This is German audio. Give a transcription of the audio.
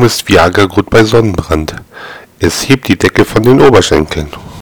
Warum ist Viagra gut bei Sonnenbrand? Es hebt die Decke von den Oberschenkeln.